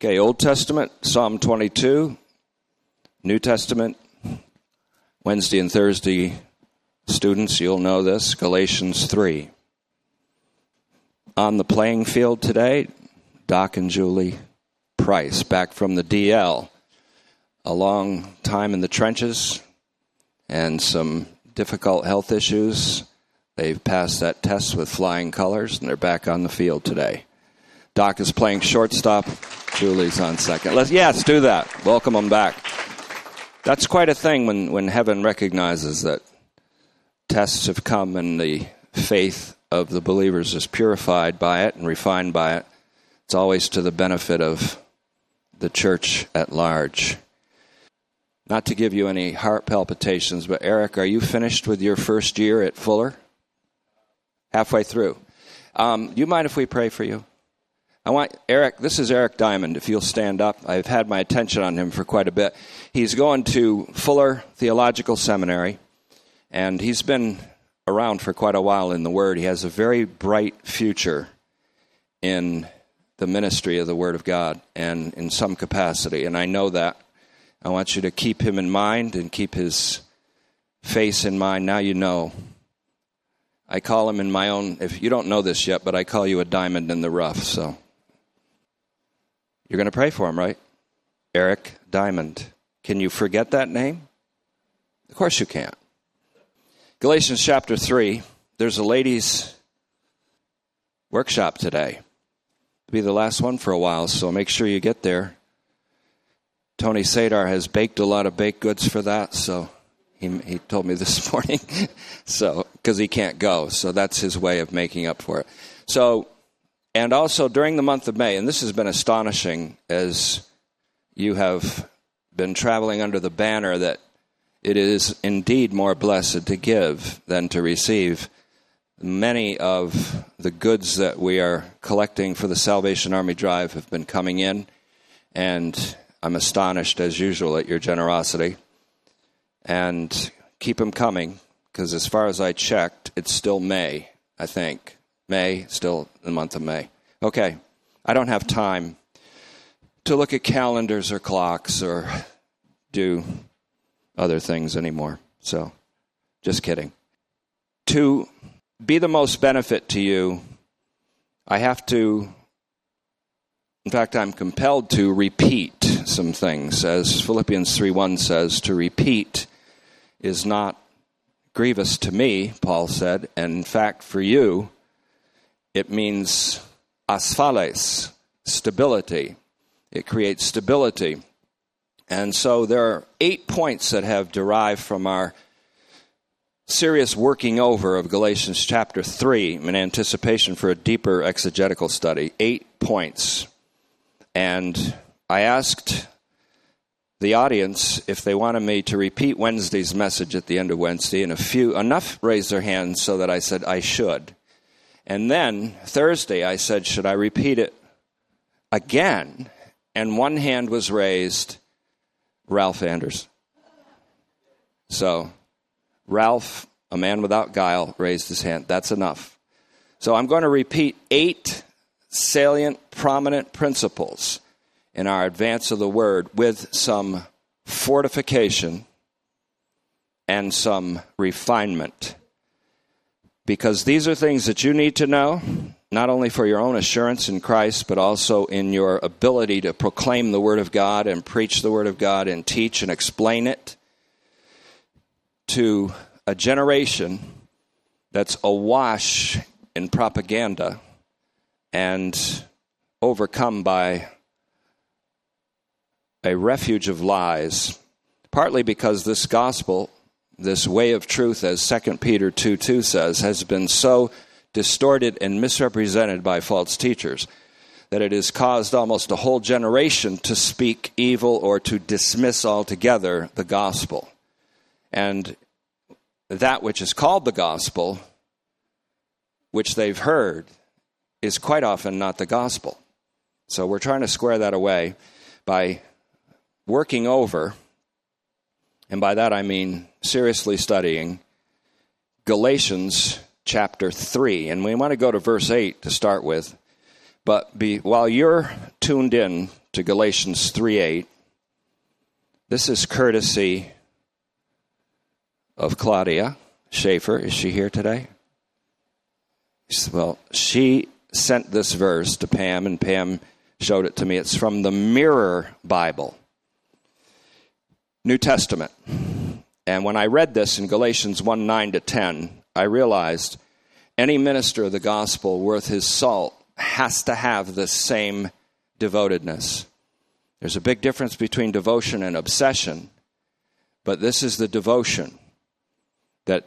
Okay, Old Testament, Psalm 22. New Testament, Wednesday and Thursday students, you'll know this, Galatians 3. On the playing field today, Doc and Julie Price, back from the DL. A long time in the trenches and some difficult health issues. They've passed that test with flying colors, and they're back on the field today. Doc is playing shortstop. Julie's on second. Let's do that. Welcome them back. That's quite a thing when heaven recognizes that tests have come and the faith of the believers is purified by it and refined by it. It's always to the benefit of the church at large. Not to give you any heart palpitations, but Eric, are you finished with your first year at Fuller? Halfway through. You mind if we pray for you? This is Eric Diamond, if you'll stand up. I've had my attention on him for quite a bit. He's going to Fuller Theological Seminary, and he's been around for quite a while in the Word. He has a very bright future in the ministry of the Word of God, and in some capacity, and I know that. I want you to keep him in mind and keep his face in mind. Now you know. I call him in my own, if you don't know this yet, but I call you a diamond in the rough, so... You're going to pray for him, right? Eric Diamond. Can you forget that name? Of course you can't. Galatians chapter 3, there's a ladies' workshop today. It'll be the last one for a while, so make sure you get there. Tony Sadar has baked a lot of baked goods for that, so he told me this morning, so because he can't go, so that's his way of making up for it. So... And also during the month of May, and this has been astonishing as you have been traveling under the banner that it is indeed more blessed to give than to receive. Many of the goods that we are collecting for the Salvation Army Drive have been coming in, and I'm astonished as usual at your generosity. And keep them coming, because as far as I checked, it's still May, I think. May, still the month of May. Okay, I don't have time to look at calendars or clocks or do other things anymore. So, just kidding. To be the most benefit to you, I have to, in fact, I'm compelled to repeat some things. As Philippians 3:1 says, to repeat is not grievous to me, Paul said, and in fact, for you, it means asphales, stability. It creates stability. And so there are 8 points that have derived from our serious working over of Galatians chapter 3 in anticipation for a deeper exegetical study. 8 points. And I asked the audience if they wanted me to repeat Wednesday's message at the end of Wednesday, and enough raised their hands so that I said I should. And then Thursday, I said, should I repeat it again? And one hand was raised, Ralph Anders. So Ralph, a man without guile, raised his hand. That's enough. So I'm going to repeat 8 salient, prominent principles in our advance of the Word with some fortification and some refinement. Because these are things that you need to know, not only for your own assurance in Christ, but also in your ability to proclaim the Word of God and preach the Word of God and teach and explain it to a generation that's awash in propaganda and overcome by a refuge of lies, partly because this gospel, this way of truth, as 2 Peter 2:2 says, has been so distorted and misrepresented by false teachers that it has caused almost a whole generation to speak evil or to dismiss altogether the gospel. And that which is called the gospel, which they've heard, is quite often not the gospel. So we're trying to square that away by working over, and by that I mean seriously studying Galatians chapter 3. And we want to go to verse 8 to start with. But while you're tuned in to Galatians 3:8. This is courtesy of Claudia Schaefer. Is she here today? Well, she sent this verse to Pam, and Pam showed it to me. It's from the Mirror Bible, New Testament. And when I read this in Galatians 1:9-10, I realized any minister of the gospel worth his salt has to have the same devotedness. There's a big difference between devotion and obsession, but this is the devotion that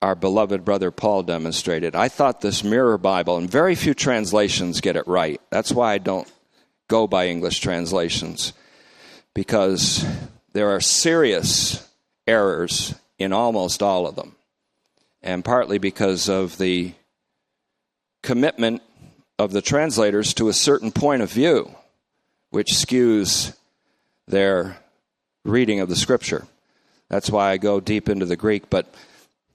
our beloved brother Paul demonstrated. I thought this Mirror Bible, and very few translations get it right. That's why I don't go by English translations, because there are serious errors in almost all of them, and partly because of the commitment of the translators to a certain point of view, which skews their reading of the scripture. That's why I go deep into the Greek. But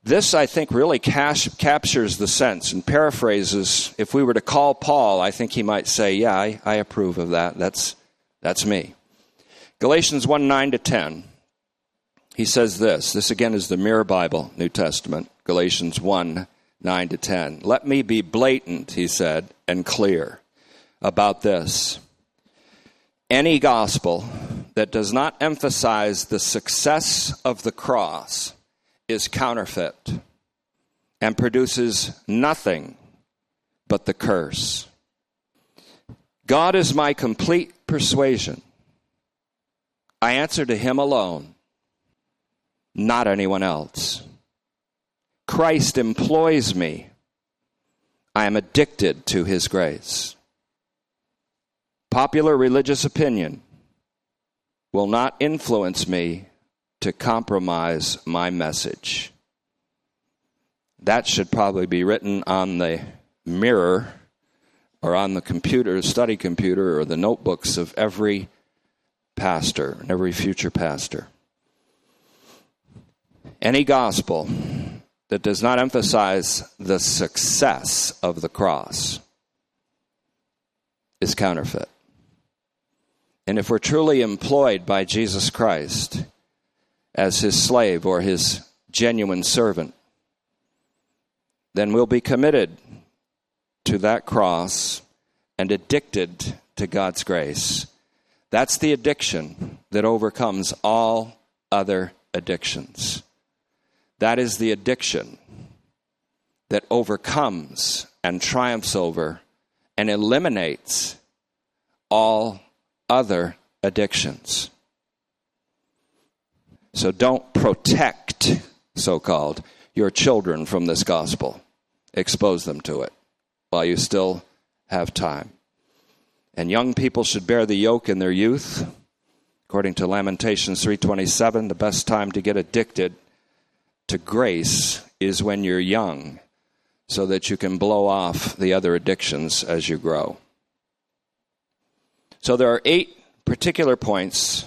this, I think, really captures the sense and paraphrases. If we were to call Paul, I think he might say, yeah, I approve of that. That's me. Galatians 1:9-10, he says this. This, again, is the Mirror Bible, New Testament, Galatians 1:9-10. Let me be blatant, he said, and clear about this. Any gospel that does not emphasize the success of the cross is counterfeit and produces nothing but the curse. God is my complete persuasion. I answer to him alone, not anyone else. Christ employs me. I am addicted to his grace. Popular religious opinion will not influence me to compromise my message. That should probably be written on the mirror or on the computer, study computer, or the notebooks of every pastor and every future pastor. Any gospel that does not emphasize the success of the cross is counterfeit. And if we're truly employed by Jesus Christ as his slave or his genuine servant, then we'll be committed to that cross and addicted to God's grace. That's the addiction that overcomes all other addictions. That is the addiction that overcomes and triumphs over and eliminates all other addictions. So don't protect, so-called, your children from this gospel. Expose them to it while you still have time. And young people should bear the yoke in their youth. According to Lamentations 3:27, the best time to get addicted to grace is when you're young, so that you can blow off the other addictions as you grow. So there are 8 particular points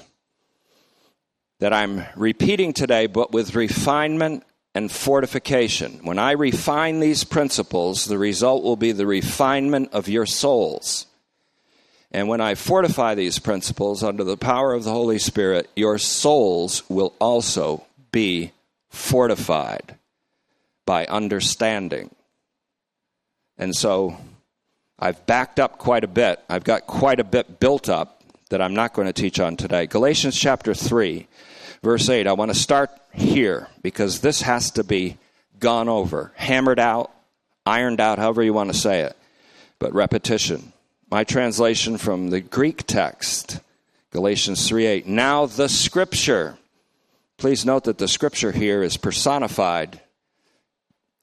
that I'm repeating today, but with refinement and fortification. When I refine these principles, the result will be the refinement of your souls. And when I fortify these principles under the power of the Holy Spirit, your souls will also be fortified by understanding. And so I've backed up quite a bit. I've got quite a bit built up that I'm not going to teach on today. Galatians chapter 3, verse 8. I want to start here because this has to be gone over, hammered out, ironed out, however you want to say it. But repetition. My translation from the Greek text, Galatians 3:8. Now the scripture. Please note that the scripture here is personified,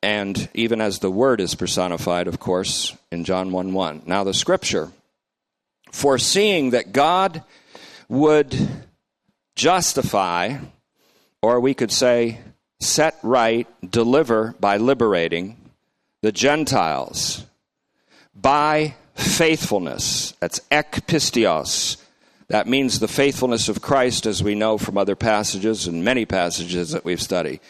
and even as the word is personified, of course, in John 1:1. Now the scripture, foreseeing that God would justify, or we could say set right, deliver by liberating the Gentiles by faithfulness. That's ek pistios. That means the faithfulness of Christ, as we know from other passages and many passages that we've studied.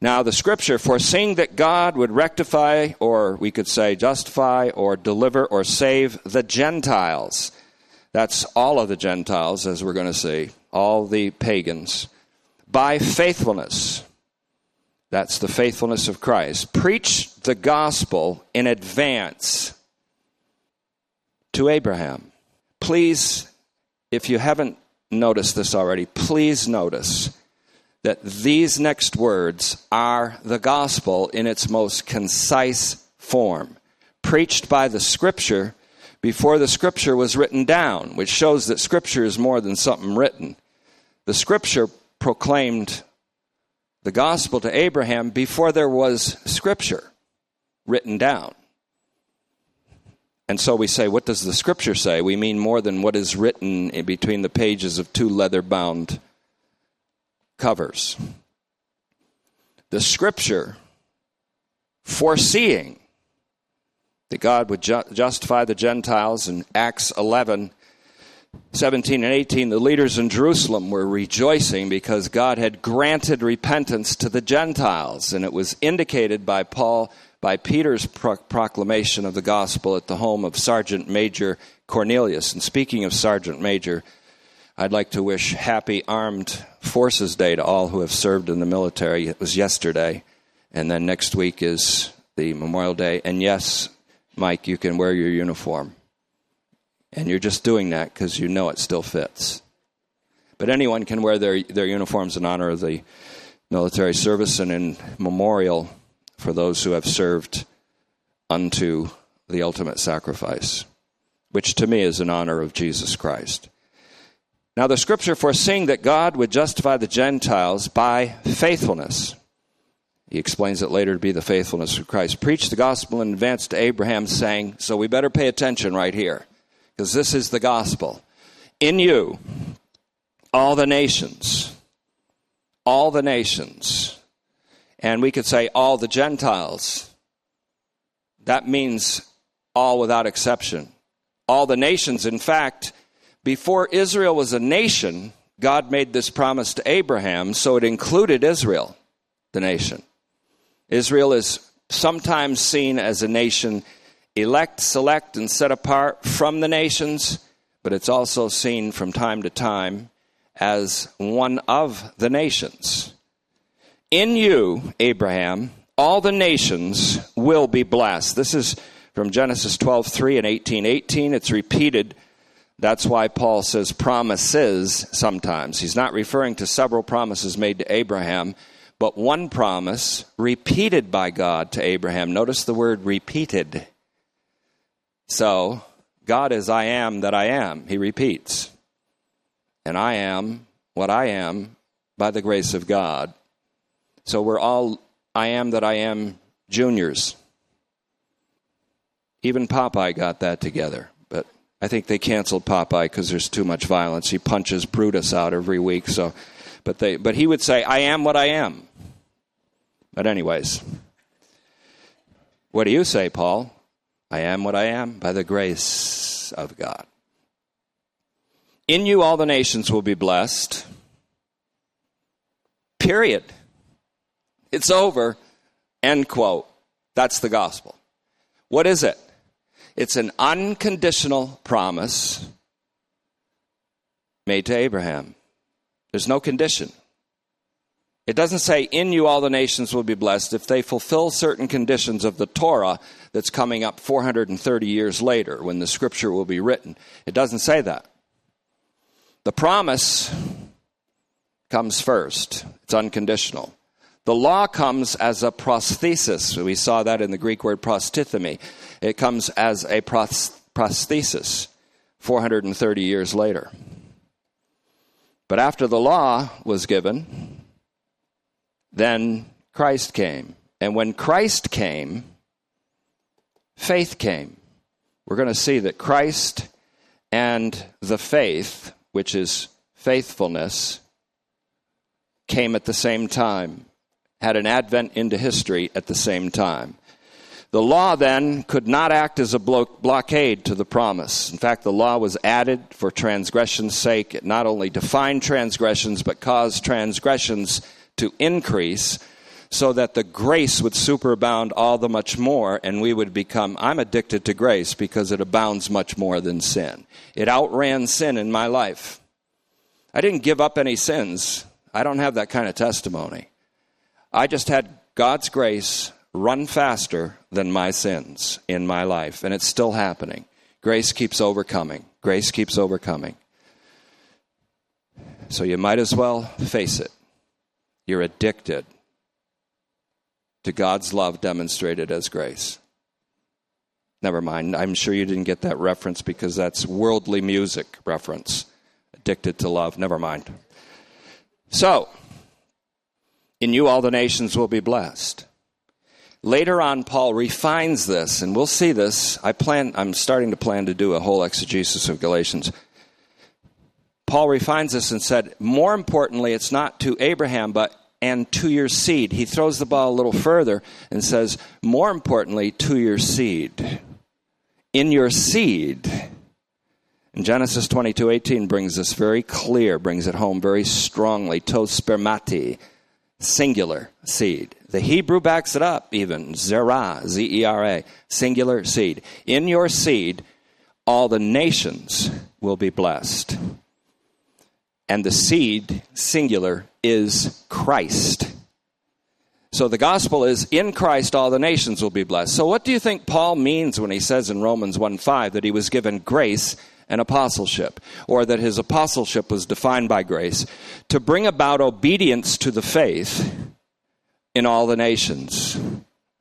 Now the scripture, foreseeing that God would rectify, or we could say justify, or deliver, or save the Gentiles. That's all of the Gentiles, as we're going to see, all the pagans. By faithfulness, that's the faithfulness of Christ. Preach the gospel in advance to Abraham. Please, if you haven't noticed this already, please notice that these next words are the gospel in its most concise form, preached by the Scripture before the Scripture was written down, which shows that Scripture is more than something written. The Scripture proclaimed the gospel to Abraham before there was Scripture written down. And so we say, what does the Scripture say? We mean more than what is written in between the pages of two leather-bound covers. The Scripture, foreseeing that God would justify the Gentiles in Acts 11, 17 and 18, the leaders in Jerusalem were rejoicing because God had granted repentance to the Gentiles, and it was indicated by Paul, by Peter's proclamation of the gospel at the home of Sergeant Major Cornelius. And speaking of Sergeant Major, I'd like to wish Happy Armed Forces Day to all who have served in the military. It was yesterday, and then next week is the Memorial Day. And yes, Mike, you can wear your uniform. And you're just doing that because you know it still fits. But anyone can wear their uniforms in honor of the military service and in memorial for those who have served unto the ultimate sacrifice, which to me is in honor of Jesus Christ. Now the Scripture foreseeing that God would justify the Gentiles by faithfulness. He explains it later to be the faithfulness of Christ. Preach the gospel in advance to Abraham, saying, so we better pay attention right here, because this is the gospel. In you, all the nations, and we could say all the Gentiles. That means all without exception. All the nations. In fact, before Israel was a nation, God made this promise to Abraham, so it included Israel, the nation. Israel is sometimes seen as a nation elect, select, and set apart from the nations, but it's also seen from time to time as one of the nations. In you, Abraham, all the nations will be blessed. This is from Genesis 12:3 and 18:18. It's repeated. That's why Paul says promises sometimes. He's not referring to several promises made to Abraham, but one promise repeated by God to Abraham. Notice the word repeated. So, God is I am that I am, he repeats. And I am what I am by the grace of God. So we're all I am that I am juniors. Even Popeye got that together. But I think they canceled Popeye because there's too much violence. He punches Brutus out every week. So, but he would say, I am what I am. But anyways, what do you say, Paul? I am what I am by the grace of God. In you all the nations will be blessed. Period. It's over. End quote. That's the gospel. What is it? It's an unconditional promise made to Abraham. There's no condition. It doesn't say, in you all the nations will be blessed if they fulfill certain conditions of the Torah that's coming up 430 years later when the Scripture will be written. It doesn't say that. The promise comes first. It's unconditional. The law comes as a prosthesis. We saw that in the Greek word prostithemi. It comes as a prosthesis 430 years later. But after the law was given, then Christ came. And when Christ came, faith came. We're going to see that Christ and the faith, which is faithfulness, came at the same time, had an advent into history at the same time. The law then could not act as a blockade to the promise. In fact, the law was added for transgression's sake. It not only defined transgressions, but caused transgressions to increase so that the grace would superabound all the much more, and we would become, I'm addicted to grace because it abounds much more than sin. It outran sin in my life. I didn't give up any sins. I don't have that kind of testimony. I just had God's grace run faster than my sins in my life, and it's still happening. Grace keeps overcoming. Grace keeps overcoming. So you might as well face it. You're addicted to God's love demonstrated as grace. Never mind. I'm sure you didn't get that reference because that's worldly music reference. Addicted to love. Never mind. So, in you all the nations will be blessed. Later on, Paul refines this, and we'll see this. I'm starting to plan to do a whole exegesis of Galatians. Paul refines this and said, more importantly, it's not to Abraham, but and to your seed. He throws the ball a little further and says, more importantly, to your seed. In your seed. And Genesis 22:18 brings this very clear, brings it home very strongly. To spermati. Singular seed. The Hebrew backs it up even. Zerah, Z-E-R-A, singular seed. In your seed, all the nations will be blessed. And the seed, singular, is Christ. So the gospel is, in Christ all the nations will be blessed. So what do you think Paul means when he says in Romans 1:5 that he was given grace and apostleship, or that his apostleship was defined by grace, to bring about obedience to the faith in all the nations,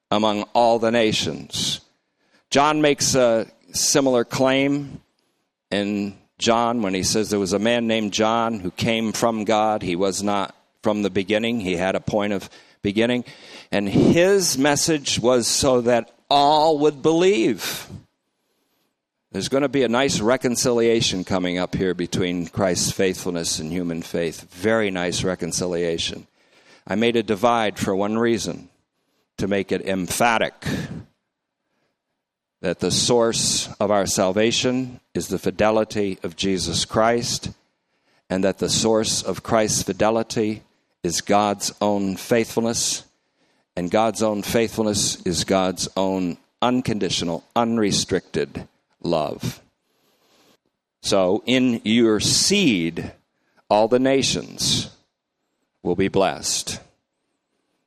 among all the nations? John makes a similar claim in John when he says there was a man named John who came from God. He was not from the beginning. He had a point of beginning. And his message was so that all would believe. There's going to be a nice reconciliation coming up here between Christ's faithfulness and human faith. Very nice reconciliation. I made a divide for one reason, to make it emphatic that the source of our salvation is the fidelity of Jesus Christ, and that the source of Christ's fidelity is God's own faithfulness, and God's own faithfulness is God's own unconditional, unrestricted love. So in your seed, all the nations will be blessed.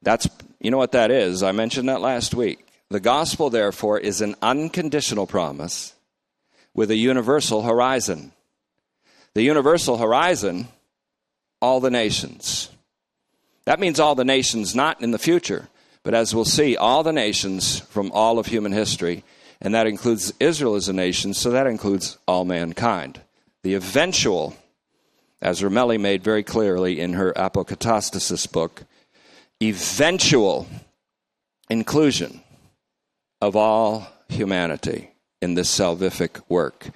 That's, you know what that is. I mentioned that last week. The gospel, therefore, is an unconditional promise with a universal horizon. The universal horizon, all the nations. That means all the nations, not in the future, but as we'll see, all the nations from all of human history. And that includes Israel as a nation, so that includes all mankind. The eventual, as Ramelli made very clearly in her Apocatastasis book, eventual inclusion of all humanity in this salvific work.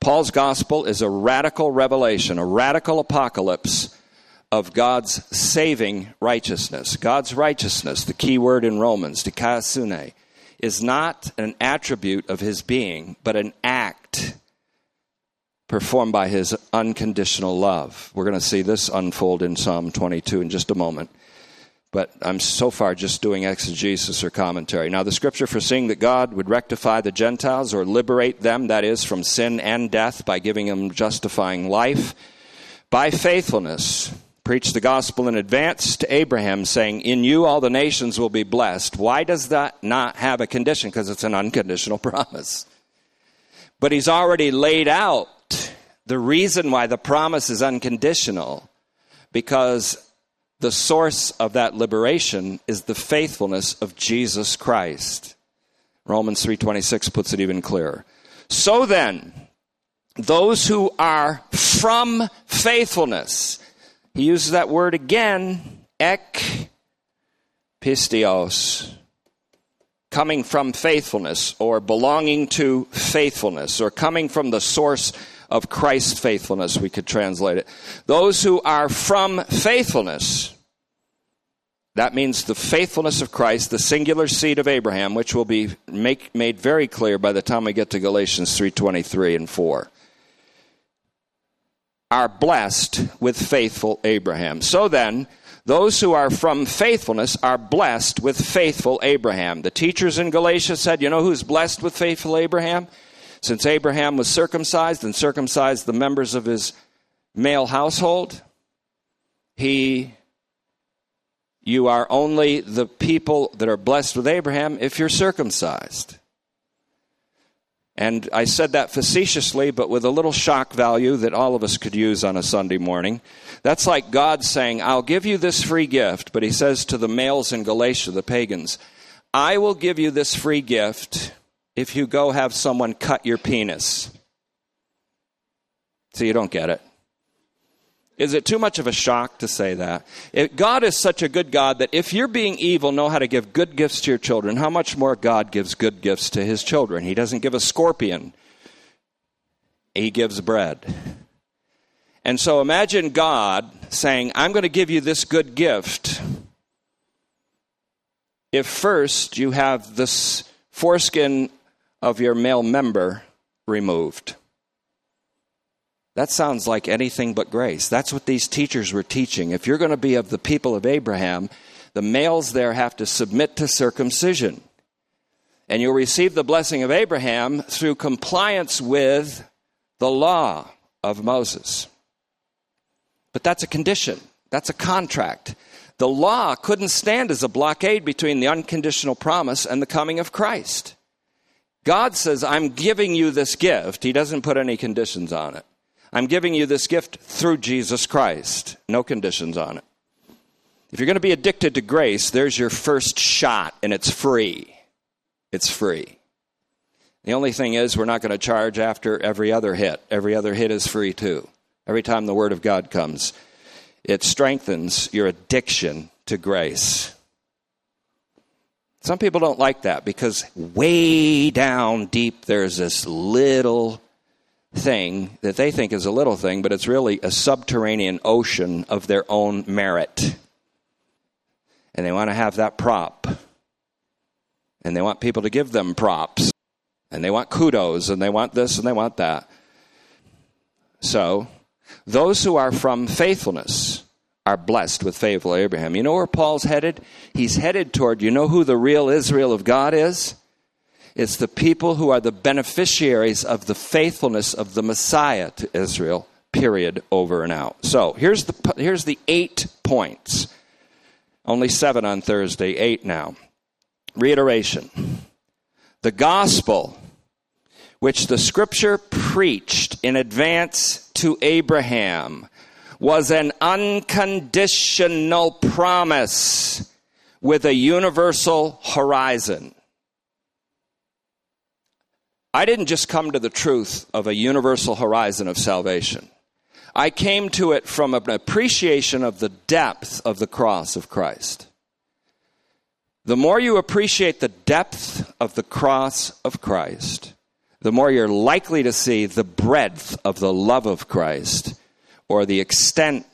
Paul's gospel is a radical revelation, a radical apocalypse of God's saving righteousness. God's righteousness, the key word in Romans, dikaiosune, is not an attribute of his being, but an act performed by his unconditional love. We're going to see this unfold in Psalm 22 in just a moment. But I'm so far just doing exegesis or commentary. Now, the scripture foreseeing that God would rectify the Gentiles or liberate them, that is, from sin and death by giving them justifying life, by faithfulness, preached the gospel in advance to Abraham, saying, in you all the nations will be blessed. Why does that not have a condition? Because it's an unconditional promise. But he's already laid out the reason why the promise is unconditional, because the source of that liberation is the faithfulness of Jesus Christ. Romans 3:26 puts it even clearer. So then, those who are from faithfulness, he uses that word again, ek pistios, coming from faithfulness or belonging to faithfulness or coming from the source of Christ's faithfulness, we could translate it. Those who are from faithfulness, that means the faithfulness of Christ, the singular seed of Abraham, which will be made very clear by the time we get to Galatians 3:23 and 4. Are blessed with faithful Abraham. So then, Those who are from faithfulness are blessed with faithful Abraham. The teachers in Galatia said, you know who's blessed with faithful Abraham? Since Abraham was circumcised and circumcised the members of his male household, you are only the people that are blessed with Abraham if you're circumcised. And I said that facetiously, but with a little shock value that all of us could use on a Sunday morning. That's like God saying, I'll give you this free gift, but he says to the males in Galatia, the pagans, I will give you this free gift if you go have someone cut your penis. So you don't get it. Is it too much of a shock to say that? God is such a good God that if you're being evil, know how to give good gifts to your children. How much more God gives good gifts to his children? He doesn't give a scorpion. He gives bread. And so imagine God saying, I'm going to give you this good gift if first you have this foreskin of your male member removed. That sounds like anything but grace. That's what these teachers were teaching. If you're going to be of the people of Abraham, the males there have to submit to circumcision. And you'll receive the blessing of Abraham through compliance with the law of Moses. But that's a condition. That's a contract. The law couldn't stand as a blockade between the unconditional promise and the coming of Christ. God says, I'm giving you this gift. He doesn't put any conditions on it. I'm giving you this gift through Jesus Christ. No conditions on it. If you're going to be addicted to grace, there's your first shot, and it's free. It's free. The only thing is we're not going to charge after every other hit. Every other hit is free, too. Every time the Word of God comes, it strengthens your addiction to grace. Some people don't like that because way down deep there's this little thing that they think is a little thing, but it's really a subterranean ocean of their own merit. And they want to have that prop. And they want people to give them props. And they want kudos, and they want this, and they want that. So, those who are from faithfulness are blessed with faithful Abraham. You know where Paul's headed? He's headed toward, you know who the real Israel of God is? It's the people who are the beneficiaries of the faithfulness of the Messiah to Israel, period, over and out. So here's the 8 points. Only 7 on Thursday, 8 now. Reiteration. The gospel, which the scripture preached in advance to Abraham, was an unconditional promise with a universal horizon. I didn't just come to the truth of a universal horizon of salvation. I came to it from an appreciation of the depth of the cross of Christ. The more you appreciate the depth of the cross of Christ, the more you're likely to see the breadth of the love of Christ or the extent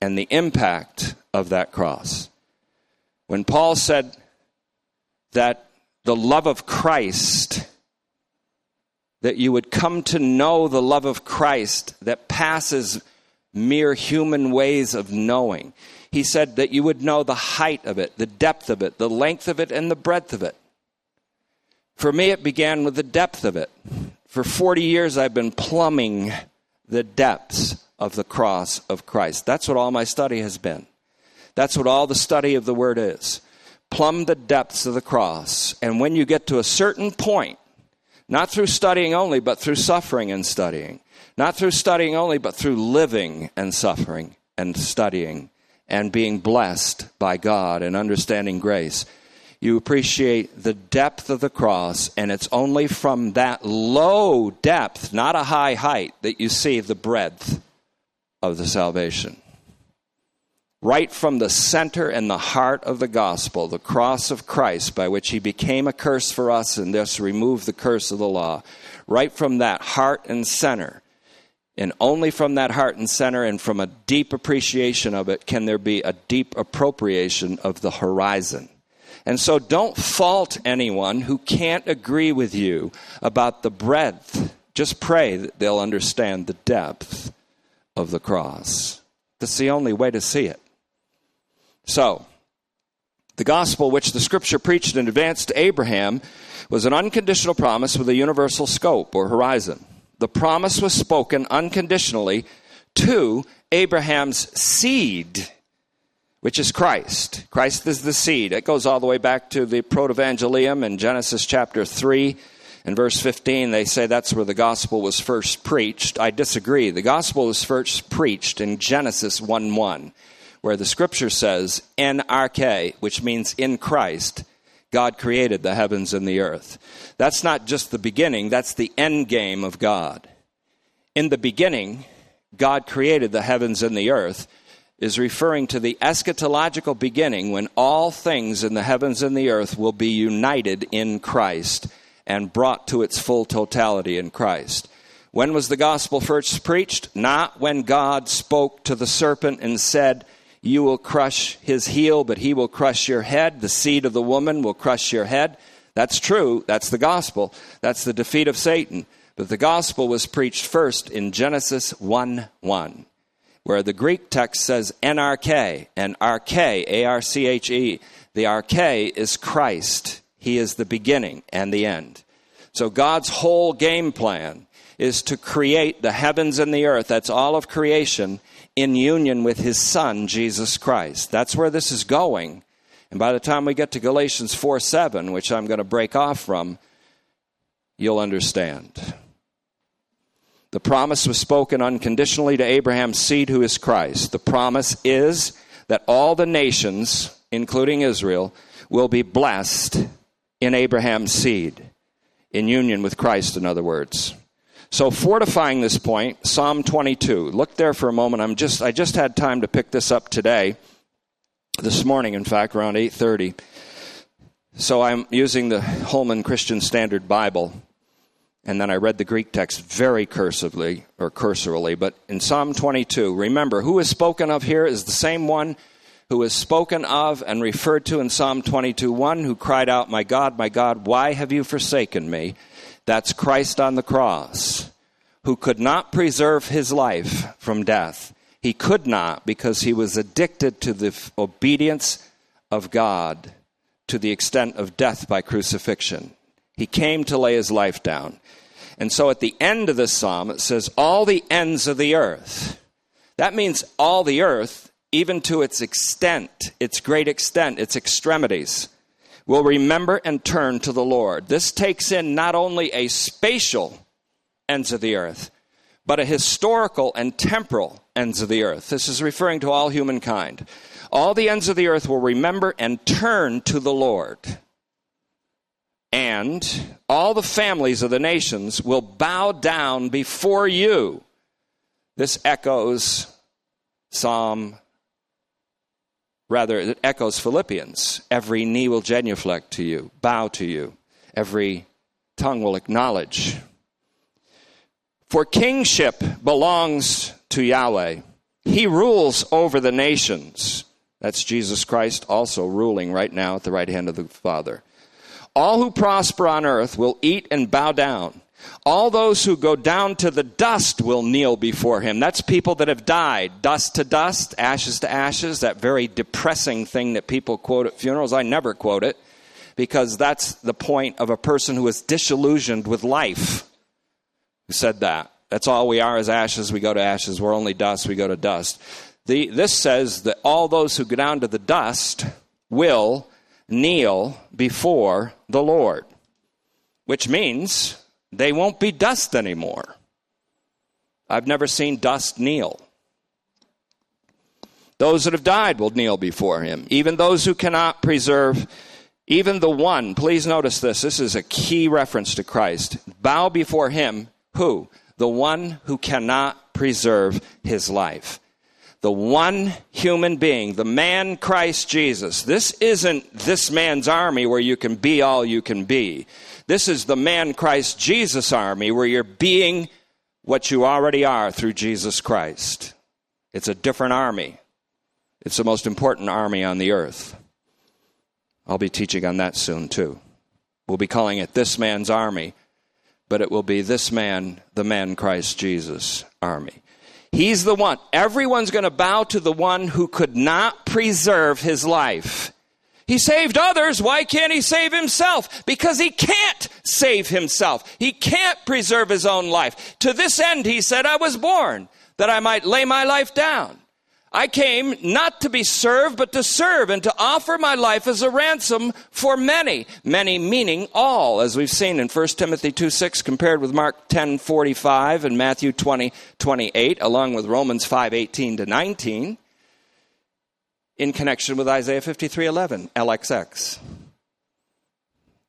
and the impact of that cross. When Paul said that the love of Christ, that you would come to know the love of Christ that passes mere human ways of knowing. He said that you would know the height of it, the depth of it, the length of it, and the breadth of it. For me, it began with the depth of it. For 40 years, I've been plumbing the depths of the cross of Christ. That's what all my study has been. That's what all the study of the Word is. Plumb the depths of the cross. And when you get to a certain point, not through studying only, but through suffering and studying. Not through studying only, but through living and suffering and studying and being blessed by God and understanding grace. You appreciate the depth of the cross, and it's only from that low depth, not a high height, that you see the breadth of the salvation. Right from the center and the heart of the gospel, the cross of Christ by which he became a curse for us and thus removed the curse of the law. Right from that heart and center, and only from that heart and center and from a deep appreciation of it can there be a deep appropriation of the horizon. And so don't fault anyone who can't agree with you about the breadth. Just pray that they'll understand the depth of the cross. That's the only way to see it. So, the gospel which the scripture preached in advance to Abraham was an unconditional promise with a universal scope or horizon. The promise was spoken unconditionally to Abraham's seed, which is Christ. Christ is the seed. It goes all the way back to the Protevangelium in Genesis chapter 3 and verse 15. They say that's where the gospel was first preached. I disagree. The gospel was first preached in Genesis 1:1, where the scripture says, NRK, which means in Christ, God created the heavens and the earth. That's not just the beginning, that's the end game of God. In the beginning, God created the heavens and the earth is referring to the eschatological beginning when all things in the heavens and the earth will be united in Christ and brought to its full totality in Christ. When was the gospel first preached? Not when God spoke to the serpent and said, "You will crush his heel, but he will crush your head. The seed of the woman will crush your head." That's true. That's the gospel. That's the defeat of Satan. But the gospel was preached first in Genesis 1:1, where the Greek text says NRK, and arche, A-R-C-H-E. The arche is Christ. He is the beginning and the end. So God's whole game plan is to create the heavens and the earth, that's all of creation, in union with his son, Jesus Christ. That's where this is going. And by the time we get to Galatians 4:7, which I'm going to break off from, you'll understand. The promise was spoken unconditionally to Abraham's seed, who is Christ. The promise is that all the nations, including Israel, will be blessed in Abraham's seed, in union with Christ, in other words. So fortifying this point, Psalm 22. Look there for a moment. I just had time to pick this up today, this morning, in fact, around 8:30. So I'm using the Holman Christian Standard Bible. And then I read the Greek text very cursorily, but in Psalm 22, remember, who is spoken of here is the same one who is spoken of and referred to in Psalm 22:1, who cried out, my God, why have you forsaken me?" That's Christ on the cross, who could not preserve his life from death. He could not, because he was addicted to the obedience of God to the extent of death by crucifixion. He came to lay his life down. And so at the end of this psalm, it says, all the ends of the earth. That means all the earth, even to its extent, its great extent, its extremities, will remember and turn to the Lord. This takes in not only a spatial ends of the earth, but a historical and temporal ends of the earth. This is referring to all humankind. All the ends of the earth will remember and turn to the Lord. And all the families of the nations will bow down before you. It echoes Philippians. Every knee will genuflect to you, bow to you. Every tongue will acknowledge. For kingship belongs to Yahweh. He rules over the nations. That's Jesus Christ also ruling right now at the right hand of the Father. All who prosper on earth will eat and bow down. All those who go down to the dust will kneel before him. That's people that have died. Dust to dust, ashes to ashes, that very depressing thing that people quote at funerals. I never quote it, because that's the point of a person who is disillusioned with life, who said that. That's all we are, is ashes. We go to ashes. We're only dust. We go to dust. This says that all those who go down to the dust will kneel before the Lord, which means they won't be dust anymore. I've never seen dust kneel. Those that have died will kneel before him, even those who cannot preserve, even the one, please notice this is a key reference to Christ, bow before him, who? The one who cannot preserve his life. The one human being, the man Christ Jesus. This isn't this man's army where you can be all you can be. This is the man Christ Jesus army where you're being what you already are through Jesus Christ. It's a different army. It's the most important army on the earth. I'll be teaching on that soon too. We'll be calling it this man's army, but it will be this man, the man Christ Jesus army. He's the one. Everyone's going to bow to the one who could not preserve his life. He saved others. Why can't he save himself? Because he can't save himself. He can't preserve his own life. To this end, he said, I was born that I might lay my life down. I came not to be served, but to serve and to offer my life as a ransom for many. Many meaning all, as we've seen in 1 Timothy 2:6, compared with Mark 10:45 and Matthew 20:28, along with Romans 5:18-19. In connection with Isaiah 53:11, LXX.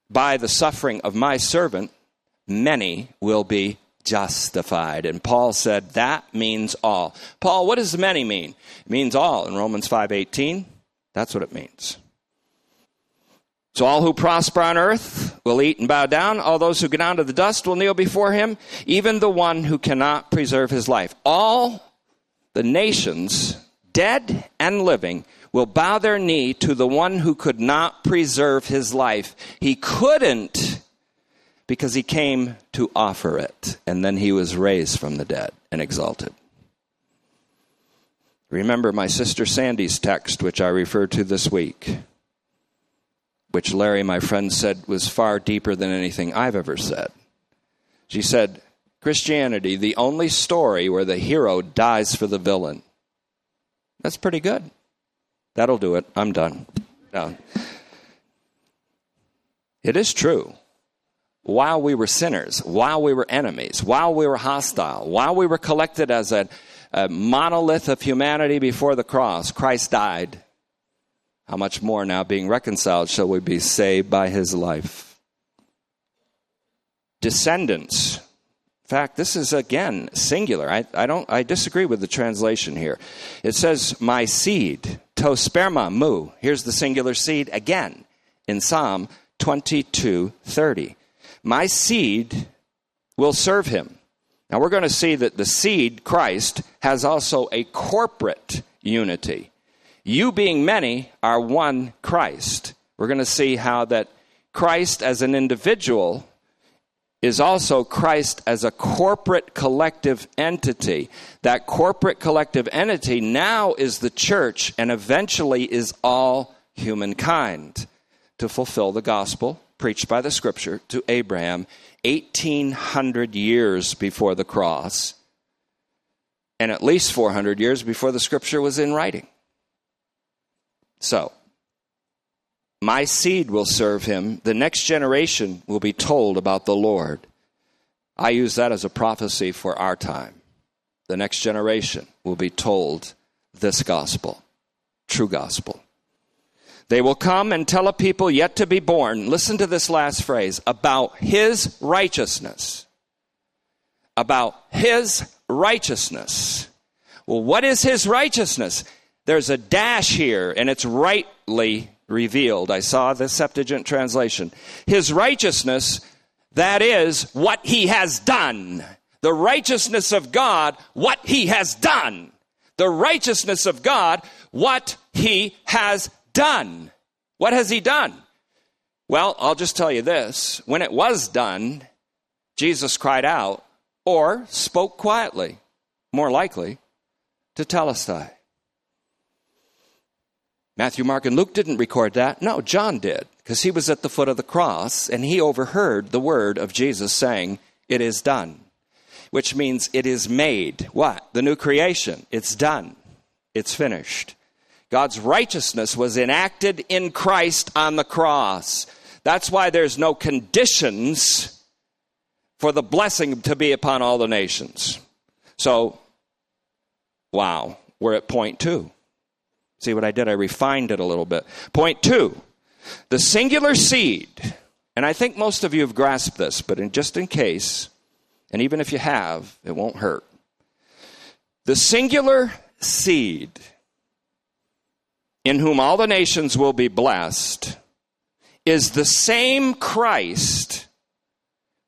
By the suffering of my servant, many will be justified. And Paul said that means all. Paul, what does many mean? It means all. In Romans 5:18, that's what it means. So all who prosper on earth will eat and bow down. All those who go down to the dust will kneel before him. Even the one who cannot preserve his life. All the nations, dead and living, will bow their knee to the one who could not preserve his life. He couldn't because he came to offer it. And then he was raised from the dead and exalted. Remember my sister Sandy's text, which I referred to this week, which Larry, my friend, said was far deeper than anything I've ever said. She said, Christianity, the only story where the hero dies for the villain. That's pretty good. That'll do it. I'm done. Done. It is true. While we were sinners, while we were enemies, while we were hostile, while we were collected as a monolith of humanity before the cross, Christ died. How much more now being reconciled shall we be saved by his life? Descendants. In fact, this is, again, singular. I disagree with the translation here. It says, my seed, tosperma mu. Here's the singular seed again in Psalm 22:30. My seed will serve him. Now, we're going to see that the seed, Christ, has also a corporate unity. You being many are one Christ. We're going to see how that Christ as an individual is also Christ as a corporate collective entity. That corporate collective entity now is the church and eventually is all humankind to fulfill the gospel preached by the scripture to Abraham 1,800 years before the cross and at least 400 years before the scripture was in writing. So, my seed will serve him. The next generation will be told about the Lord. I use that as a prophecy for our time. The next generation will be told this gospel, true gospel. They will come and tell a people yet to be born, listen to this last phrase, about his righteousness. About his righteousness. Well, what is his righteousness? There's a dash here, and it's rightly revealed. I saw the Septuagint translation. His righteousness, that is what he has done. The righteousness of God, what he has done. The righteousness of God, what he has done. What has he done? Well, I'll just tell you this. When it was done, Jesus cried out or spoke quietly, more likely, to Telestai. Matthew, Mark, and Luke didn't record that. No, John did, because he was at the foot of the cross, and he overheard the word of Jesus saying, it is done, which means it is made. What? The new creation. It's done. It's finished. God's righteousness was enacted in Christ on the cross. That's why there's no conditions for the blessing to be upon all the nations. So, wow, we're at point two. See what I did? I refined it a little bit. Point two, the singular seed, and I think most of you have grasped this, but just in case, and even if you have, it won't hurt. The singular seed in whom all the nations will be blessed is the same Christ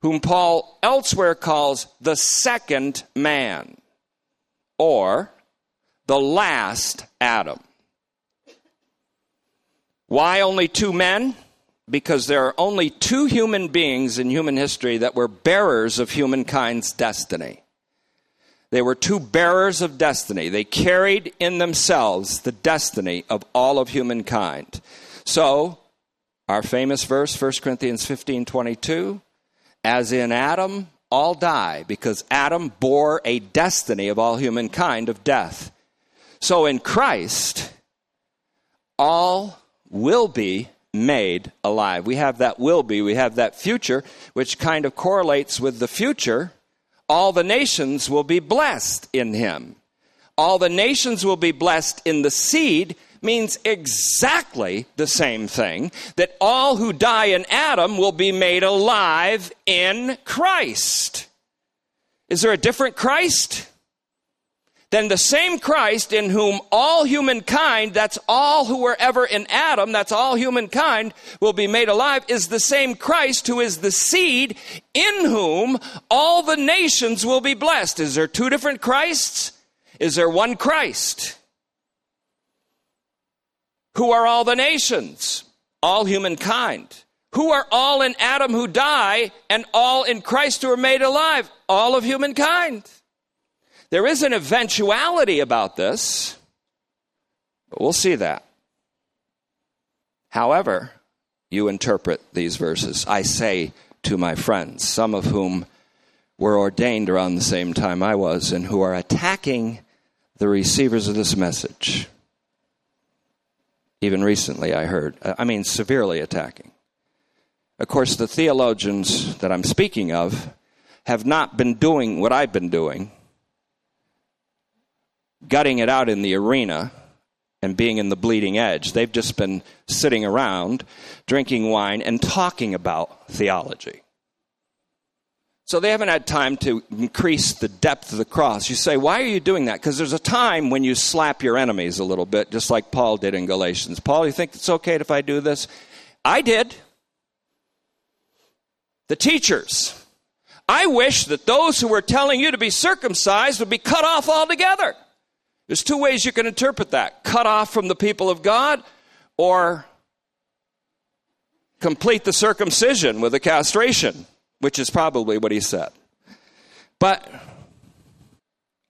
whom Paul elsewhere calls the second man, or the last Adam. Why only two men? Because there are only two human beings in human history that were bearers of humankind's destiny. They were two bearers of destiny. They carried in themselves the destiny of all of humankind. So, our famous verse, 1 Corinthians 15:22, as in Adam, all die, because Adam bore a destiny of all humankind of death. So in Christ, all will be made alive. We have that will be, we have that future, which kind of correlates with the future. All the nations will be blessed in him. All the nations will be blessed in the seed means exactly the same thing, that all who die in Adam will be made alive in Christ. Is there a different Christ? Then the same Christ in whom all humankind, that's all who were ever in Adam, that's all humankind, will be made alive, is the same Christ who is the seed in whom all the nations will be blessed. Is there two different Christs? Is there one Christ? Who are all the nations? All humankind. Who are all in Adam who die and all in Christ who are made alive? All of humankind. There is an eventuality about this, but we'll see that. However you interpret these verses, I say to my friends, some of whom were ordained around the same time I was and who are attacking the receivers of this message. Even recently I heard, severely attacking. Of course, the theologians that I'm speaking of have not been doing what I've been doing, gutting it out in the arena and being in the bleeding edge. They've just been sitting around, drinking wine, and talking about theology. So they haven't had time to increase the depth of the cross. You say, why are you doing that? Because there's a time when you slap your enemies a little bit, just like Paul did in Galatians. Paul, you think it's okay if I do this? I did. The teachers. I wish that those who were telling you to be circumcised would be cut off altogether. There's two ways you can interpret that. Cut off from the people of God, or complete the circumcision with a castration, which is probably what he said. But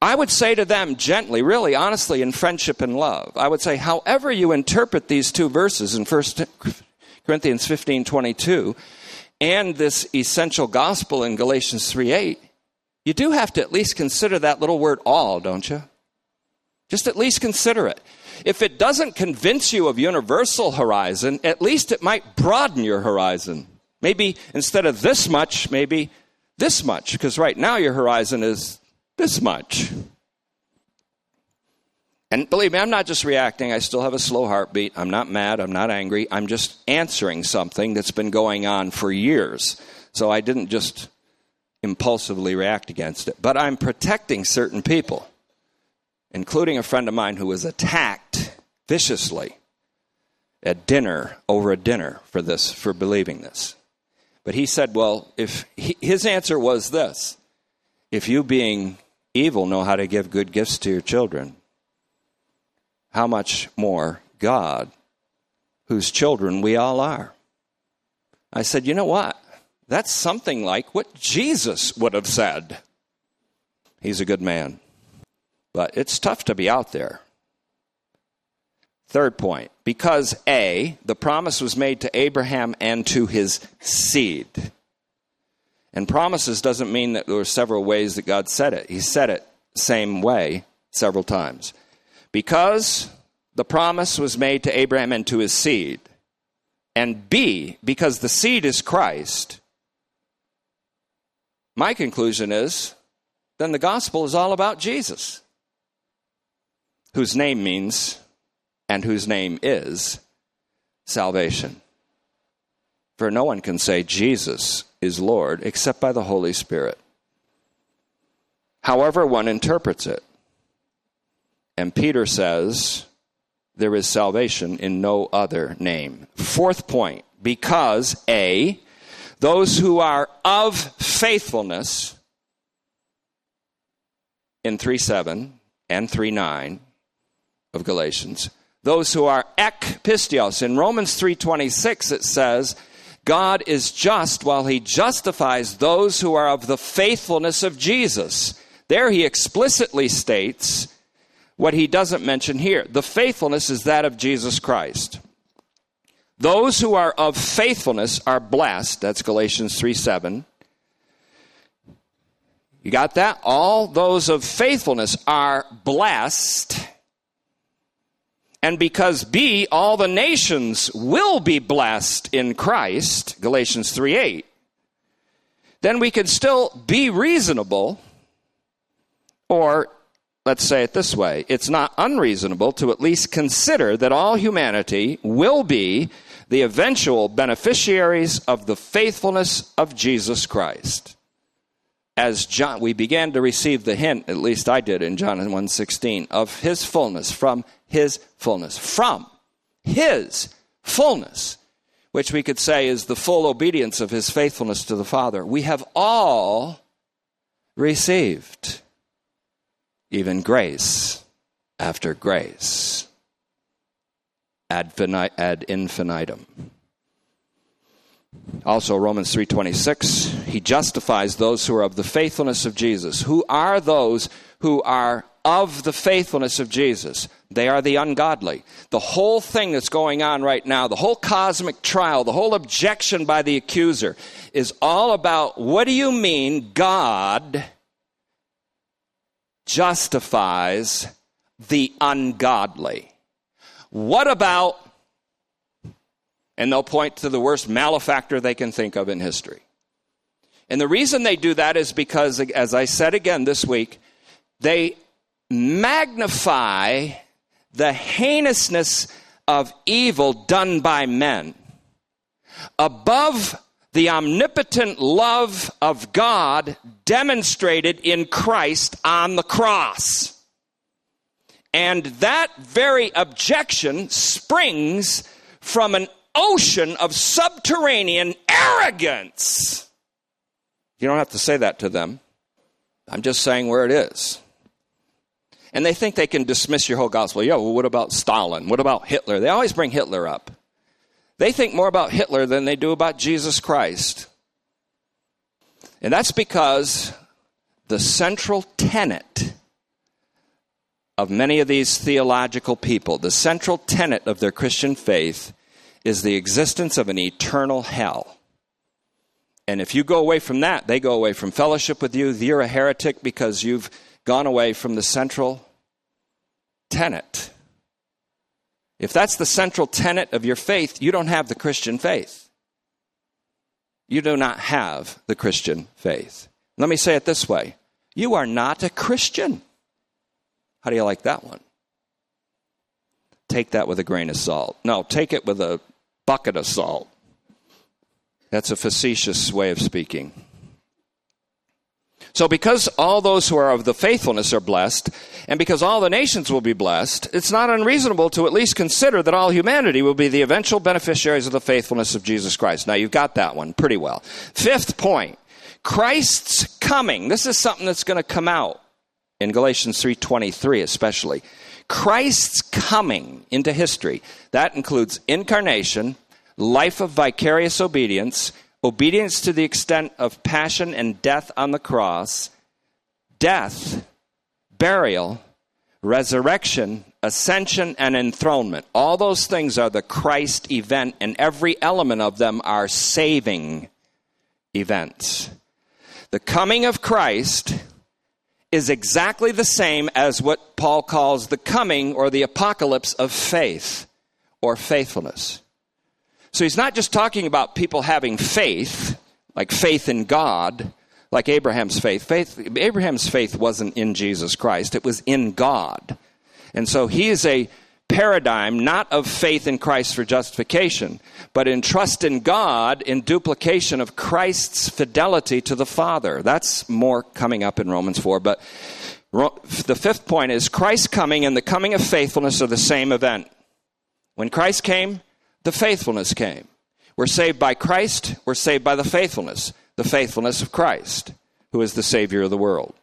I would say to them gently, really, honestly, in friendship and love, I would say, however you interpret these two verses in 1 Corinthians 15:22, and this essential gospel in Galatians 3:8, you do have to at least consider that little word all, don't you? Just at least consider it. If it doesn't convince you of universal horizon, at least it might broaden your horizon. Maybe instead of this much, maybe this much, because right now your horizon is this much. And believe me, I'm not just reacting. I still have a slow heartbeat. I'm not mad. I'm not angry. I'm just answering something that's been going on for years. So I didn't just impulsively react against it. But I'm protecting certain people, including a friend of mine who was attacked viciously at dinner, over a dinner, for believing this. But he said, well, his answer was this: if you being evil know how to give good gifts to your children, how much more God, whose children we all are? I said, you know what? That's something like what Jesus would have said. He's a good man. But it's tough to be out there. Third point, because A, the promise was made to Abraham and to his seed. And promises doesn't mean that there were several ways that God said it. He said it same way several times. Because the promise was made to Abraham and to his seed. And B, because the seed is Christ. My conclusion is, then the gospel is all about Jesus, whose name means, and whose name is, salvation. For no one can say Jesus is Lord except by the Holy Spirit, however one interprets it. And Peter says, there is salvation in no other name. Fourth point, because A, those who are of faithfulness in 3:7 and 3:9 of Galatians, those who are ek pistios. In Romans 3:26 it says, God is just while he justifies those who are of the faithfulness of Jesus. There he explicitly states what he doesn't mention here. The faithfulness is that of Jesus Christ. Those who are of faithfulness are blessed. That's Galatians 3:7. You got that? All those of faithfulness are blessed. And because B, all the nations will be blessed in Christ, Galatians 3:8, then we can still be reasonable, or let's say it this way, it's not unreasonable to at least consider that all humanity will be the eventual beneficiaries of the faithfulness of Jesus Christ. As John, we began to receive the hint, at least I did in John 1:16, of his fullness, from his fullness. From his fullness, which we could say is the full obedience of his faithfulness to the Father. We have all received even grace after grace, ad infinitum. Also, Romans 3:26, he justifies those who are of the faithfulness of Jesus. Who are those who are of the faithfulness of Jesus? They are the ungodly. The whole thing that's going on right now, the whole cosmic trial, the whole objection by the accuser is all about, what do you mean God justifies the ungodly? What about... And they'll point to the worst malefactor they can think of in history. And the reason they do that is because, as I said again this week, they magnify the heinousness of evil done by men above the omnipotent love of God demonstrated in Christ on the cross. And that very objection springs from an ocean of subterranean arrogance. You don't have to say that to them. I'm just saying where it is. And they think they can dismiss your whole gospel. Yeah, well, what about Stalin? What about Hitler? They always bring Hitler up. They think more about Hitler than they do about Jesus Christ. And that's because the central tenet of many of these theological people, the central tenet of their Christian faith, is the existence of an eternal hell. And if you go away from that, they go away from fellowship with you. You're a heretic because you've gone away from the central tenet. If that's the central tenet of your faith, you don't have the Christian faith. You do not have the Christian faith. Let me say it this way. You are not a Christian. How do you like that one? Take that with a grain of salt. No, take it with a bucket of salt. That's a facetious way of speaking. So because all those who are of the faithfulness are blessed, and because all the nations will be blessed, it's not unreasonable to at least consider that all humanity will be the eventual beneficiaries of the faithfulness of Jesus Christ. Now, you've got that one pretty well. Fifth point, Christ's coming. This is something that's going to come out in Galatians 3:23 especially. Christ's coming into history, that includes incarnation, life of vicarious obedience, obedience to the extent of passion and death on the cross, death, burial, resurrection, ascension, and enthronement. All those things are the Christ event, and every element of them are saving events. The coming of Christ is exactly the same as what Paul calls the coming or the apocalypse of faith or faithfulness. So he's not just talking about people having faith, like faith in God, like Abraham's faith. Abraham's faith wasn't in Jesus Christ. It was in God. And so he is a paradigm not of faith in Christ for justification, but in trust in God in duplication of Christ's fidelity to the Father. That's more coming up in Romans 4. But the fifth point is Christ's coming and the coming of faithfulness are the same event. When Christ came, the faithfulness came. We're saved by Christ. We're saved by the faithfulness of Christ, who is the Savior of the world.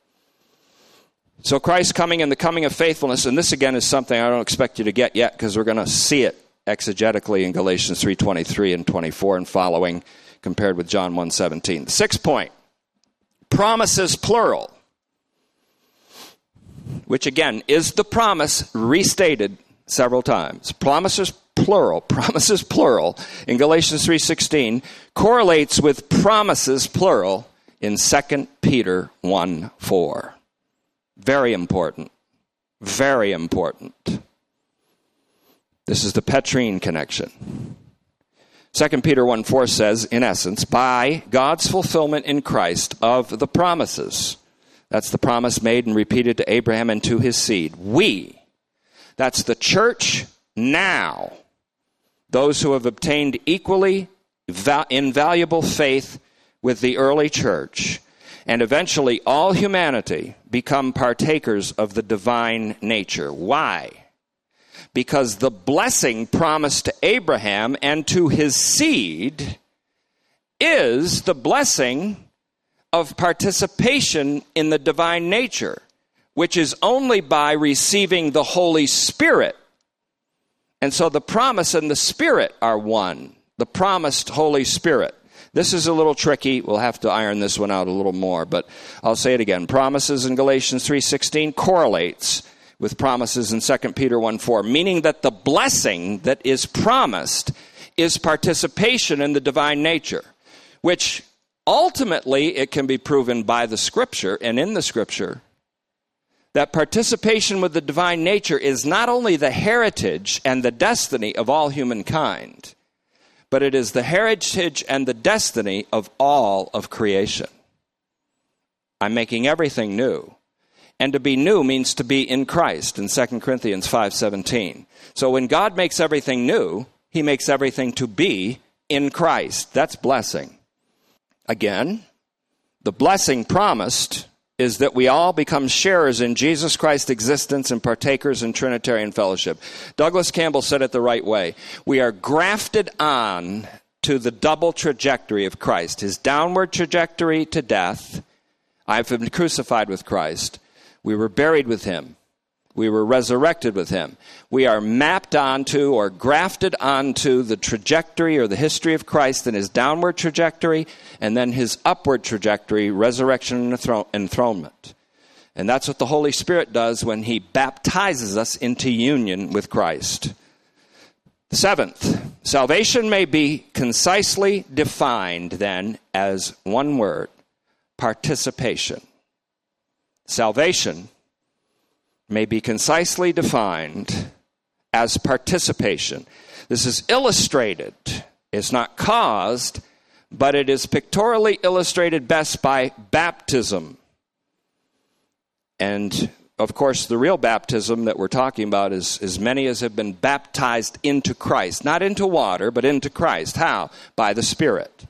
So Christ's coming and the coming of faithfulness, and this again is something I don't expect you to get yet because we're going to see it exegetically in Galatians 3:23 and 24 and following compared with John 1:17. Sixth point, promises plural. which again is the promise restated several times, promises plural, in Galatians 3:16, correlates with promises plural in 2 Peter 1:4. Very important. Very important. This is the Petrine connection. 2 Peter 1:4 says, in essence, by God's fulfillment in Christ of the promises. That's the promise made and repeated to Abraham and to his seed. We, that's the church now, those who have obtained equally invaluable faith with the early church, and eventually all humanity, become partakers of the divine nature. Why? Because the blessing promised to Abraham and to his seed is the blessing of participation in the divine nature, which is only by receiving the Holy Spirit. And so the promise and the Spirit are one, the promised Holy Spirit. This is a little tricky. We'll have to iron this one out a little more, but I'll say it again. Promises in Galatians 3:16 correlates with promises in 2 Peter 1:4, meaning that the blessing that is promised is participation in the divine nature, which ultimately it can be proven by the Scripture and in the Scripture that participation with the divine nature is not only the heritage and the destiny of all humankind, but it is the heritage and the destiny of all of creation. I'm making everything new. And to be new means to be in Christ in 2 Corinthians 5:17. So when God makes everything new, he makes everything to be in Christ. That's blessing. Again, the blessing promised is that we all become sharers in Jesus Christ's existence and partakers in Trinitarian fellowship. Douglas Campbell said it the right way. We are grafted on to the double trajectory of Christ, his downward trajectory to death. I've been crucified with Christ. We were buried with him. We were resurrected with him. We are mapped onto or grafted onto the trajectory or the history of Christ and his downward trajectory and then his upward trajectory, resurrection and enthronement. And that's what the Holy Spirit does when he baptizes us into union with Christ. Seventh, salvation may be concisely defined then as one word, participation. Salvation may be concisely defined as participation. This is illustrated. It's not caused, but it is pictorially illustrated best by baptism. And, of course, the real baptism that we're talking about is as many as have been baptized into Christ. Not into water, but into Christ. How? By the Spirit.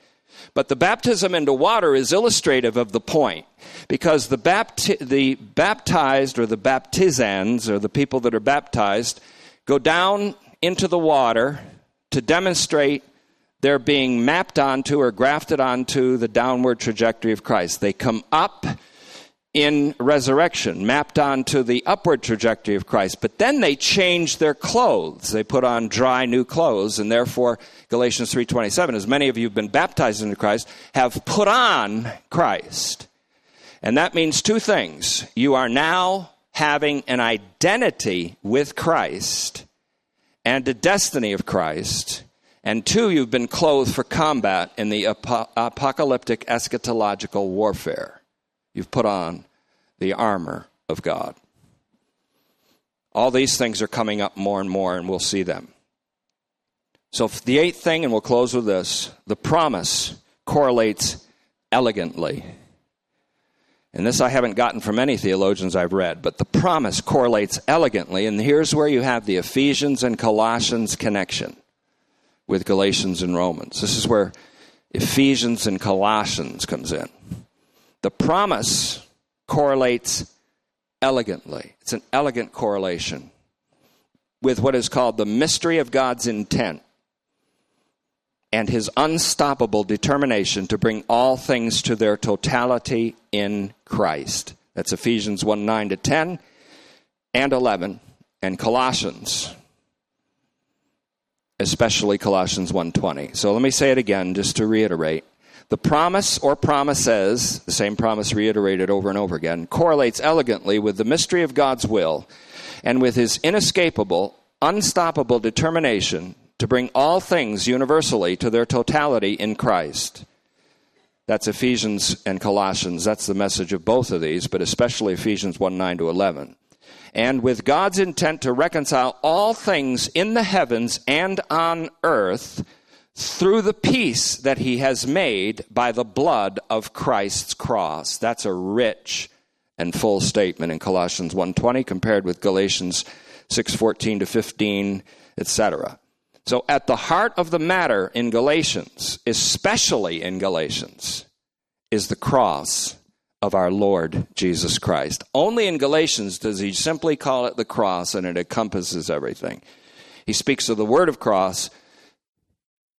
But the baptism into water is illustrative of the point, because the baptized or the baptizans or the people that are baptized go down into the water to demonstrate they're being mapped onto or grafted onto the downward trajectory of Christ. They come up in resurrection, mapped onto the upward trajectory of Christ. But then they change their clothes. They put on dry new clothes, and therefore, Galatians 3:27, as many of you have been baptized into Christ, have put on Christ. And that means two things. You are now having an identity with Christ and the destiny of Christ. And two, you've been clothed for combat in the apocalyptic eschatological warfare. You've put on the armor of God. All these things are coming up more and more, and we'll see them. So the eighth thing, and we'll close with this, the promise correlates elegantly. And this I haven't gotten from any theologians I've read, but the promise correlates elegantly, and here's where you have the Ephesians and Colossians connection with Galatians and Romans. This is where Ephesians and Colossians comes in. The promise correlates elegantly. It's an elegant correlation with what is called the mystery of God's intent and his unstoppable determination to bring all things to their totality in Christ. That's Ephesians 1:9-10 and 11, and Colossians, especially Colossians 1:20. So let me say it again just to reiterate. The promise or promises, the same promise reiterated over and over again, correlates elegantly with the mystery of God's will and with his inescapable, unstoppable determination to bring all things universally to their totality in Christ. That's Ephesians and Colossians. That's the message of both of these, but especially Ephesians 1:9-11. And with God's intent to reconcile all things in the heavens and on earth through the peace that he has made by the blood of Christ's cross. That's a rich and full statement in Colossians 1:20 compared with Galatians 6:14-15, etc. So at the heart of the matter in Galatians, especially in Galatians, is the cross of our Lord Jesus Christ. Only in Galatians does he simply call it the cross, and it encompasses everything. He speaks of the word of cross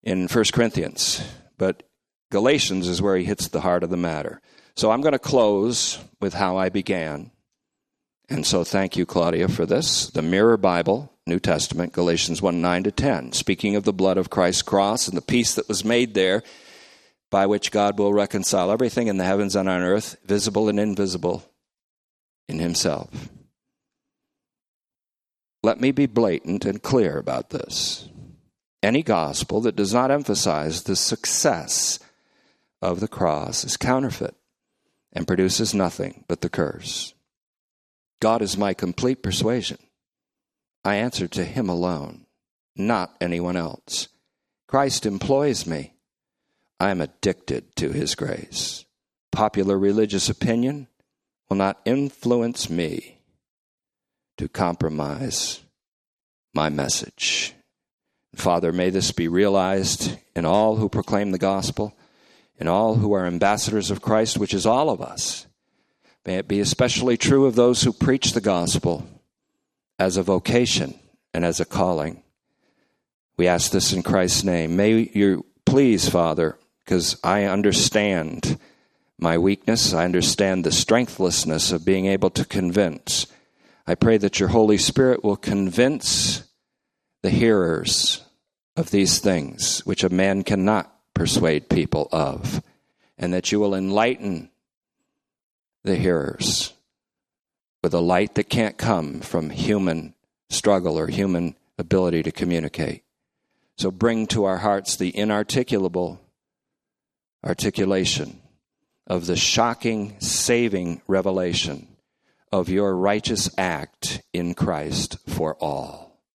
in 1 Corinthians, but Galatians is where he hits the heart of the matter. So I'm going to close with how I began. And so thank you, Claudia, for this. The Mirror Bible, New Testament, Galatians 1:9-10, speaking of the blood of Christ's cross and the peace that was made there, by which God will reconcile everything in the heavens and on earth, visible and invisible, in himself. Let me be blatant and clear about this. Any gospel that does not emphasize the success of the cross is counterfeit and produces nothing but the curse. God is my complete persuasion. I answer to him alone, not anyone else. Christ employs me. I am addicted to his grace. Popular religious opinion will not influence me to compromise my message. Father, may this be realized in all who proclaim the gospel, in all who are ambassadors of Christ, which is all of us. May it be especially true of those who preach the gospel as a vocation and as a calling. We ask this in Christ's name. May you please, Father, because I understand my weakness. I understand the strengthlessness of being able to convince. I pray that your Holy Spirit will convince the hearers of these things which a man cannot persuade people of, and that you will enlighten the hearers with a light that can't come from human struggle or human ability to communicate. So bring to our hearts the inarticulable articulation of the shocking, saving revelation of your righteous act in Christ for all.